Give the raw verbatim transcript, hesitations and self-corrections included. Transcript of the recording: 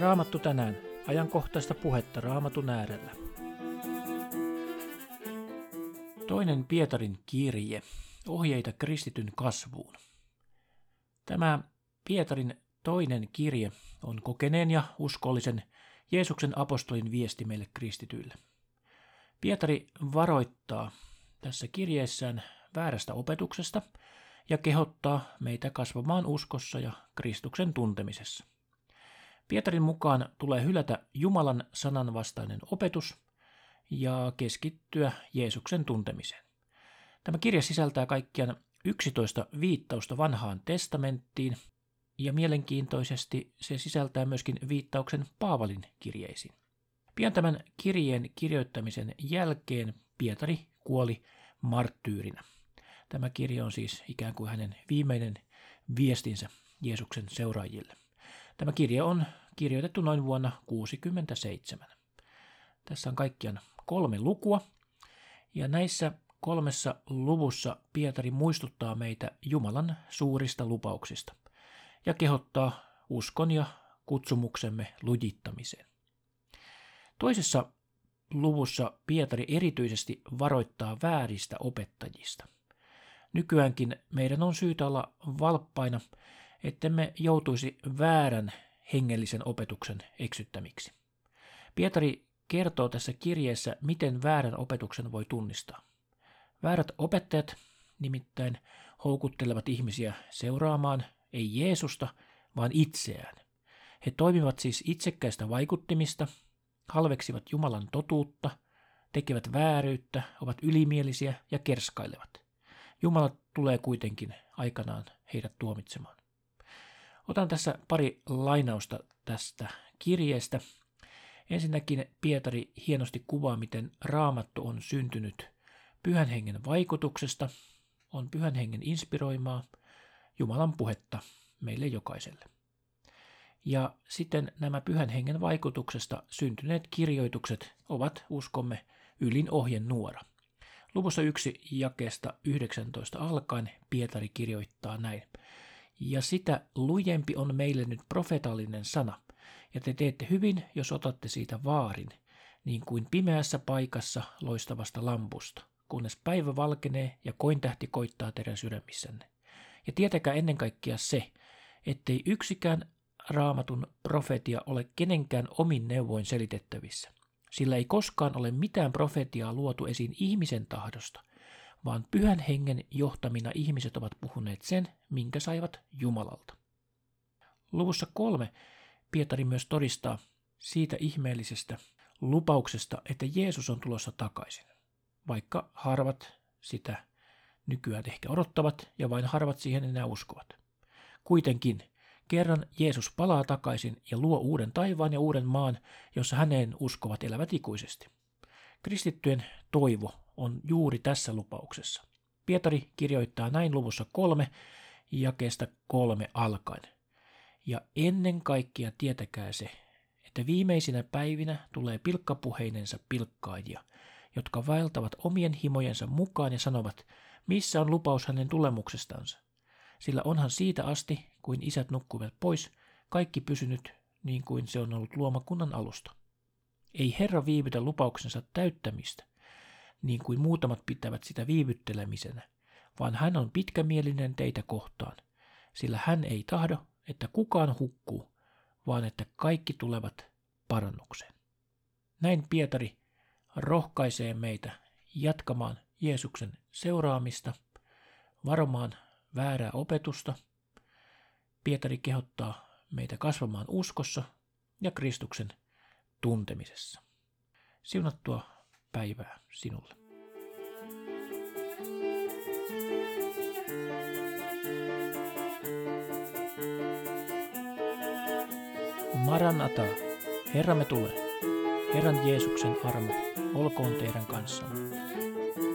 Raamattu tänään. Ajankohtaista puhetta Raamatun äärellä. Toinen Pietarin kirje. Ohjeita kristityn kasvuun. Tämä Pietarin toinen kirje on kokeneen ja uskollisen Jeesuksen apostolin viesti meille kristityille. Pietari varoittaa tässä kirjeessään väärästä opetuksesta ja kehottaa meitä kasvamaan uskossa ja Kristuksen tuntemisessa. Pietarin mukaan tulee hylätä Jumalan sananvastainen opetus ja keskittyä Jeesuksen tuntemiseen. Tämä kirja sisältää kaikkiaan yksitoista viittausta vanhaan testamenttiin ja mielenkiintoisesti se sisältää myöskin viittauksen Paavalin kirjeisiin. Pian tämän kirjeen kirjoittamisen jälkeen Pietari kuoli marttyyrinä. Tämä kirja on siis ikään kuin hänen viimeinen viestinsä Jeesuksen seuraajille. Tämä kirja on kirjoitettu noin vuonna kuusikymmentäseitsemän. Tässä on kaikkiaan kolme lukua, ja näissä kolmessa luvussa Pietari muistuttaa meitä Jumalan suurista lupauksista ja kehottaa uskon ja kutsumuksemme lujittamiseen. Toisessa luvussa Pietari erityisesti varoittaa vääristä opettajista. Nykyäänkin meidän on syytä olla valppaina, ettemme joutuisi väärän hengellisen opetuksen eksyttämiksi. Pietari kertoo tässä kirjeessä, miten väärän opetuksen voi tunnistaa. Väärät opettajat nimittäin houkuttelevat ihmisiä seuraamaan ei Jeesusta, vaan itseään. He toimivat siis itsekkäistä vaikuttimista, halveksivat Jumalan totuutta, tekevät vääryyttä, ovat ylimielisiä ja kerskailevat. Jumala tulee kuitenkin aikanaan heidät tuomitsemaan. Otan tässä pari lainausta tästä kirjeestä. Ensinnäkin Pietari hienosti kuvaa, miten Raamattu on syntynyt Pyhän Hengen vaikutuksesta, on Pyhän Hengen inspiroimaa Jumalan puhetta meille jokaiselle. Ja sitten nämä Pyhän Hengen vaikutuksesta syntyneet kirjoitukset ovat uskomme ylin ohjenuora. Luvussa yksi jakeesta yhdeksäntoista alkaen Pietari kirjoittaa näin. Ja sitä lujempi on meille nyt profeetallinen sana, ja te teette hyvin, jos otatte siitä vaarin, niin kuin pimeässä paikassa loistavasta lampusta, kunnes päivä valkenee ja kointähti koittaa teidän sydämissänne. Ja tietäkää ennen kaikkea se, ettei yksikään Raamatun profetia ole kenenkään omin neuvoin selitettävissä, sillä ei koskaan ole mitään profetiaa luotu esiin ihmisen tahdosta, vaan Pyhän Hengen johtamina ihmiset ovat puhuneet sen, minkä saivat Jumalalta. Luvussa kolme Pietari myös todistaa siitä ihmeellisestä lupauksesta, että Jeesus on tulossa takaisin, vaikka harvat sitä nykyään ehkä odottavat ja vain harvat siihen enää uskovat. Kuitenkin kerran Jeesus palaa takaisin ja luo uuden taivaan ja uuden maan, jossa häneen uskovat elävät ikuisesti. Kristittyjen toivo on juuri tässä lupauksessa. Pietari kirjoittaa näin luvussa kolme, jakeesta kolme alkaen. Ja ennen kaikkea tietäkää se, että viimeisinä päivinä tulee pilkkapuheinensa pilkkaajia, jotka vaeltavat omien himojensa mukaan ja sanovat, missä on lupaus hänen tulemuksestansa. Sillä onhan siitä asti, kuin isät nukkuvat pois, kaikki pysynyt niin kuin se on ollut luomakunnan alusta. Ei Herra viivytä lupauksensa täyttämistä, niin kuin muutamat pitävät sitä viivyttelemisenä, vaan hän on pitkämielinen teitä kohtaan, sillä hän ei tahdo, että kukaan hukkuu, vaan että kaikki tulevat parannukseen. Näin Pietari rohkaisee meitä jatkamaan Jeesuksen seuraamista, varomaan väärää opetusta. Pietari kehottaa meitä kasvamaan uskossa ja Kristuksen tuntemisessa. Siunattua päivää sinulle. Maranata, Herramme tulee. Herran Jeesuksen armo olkoon teidän kanssanne.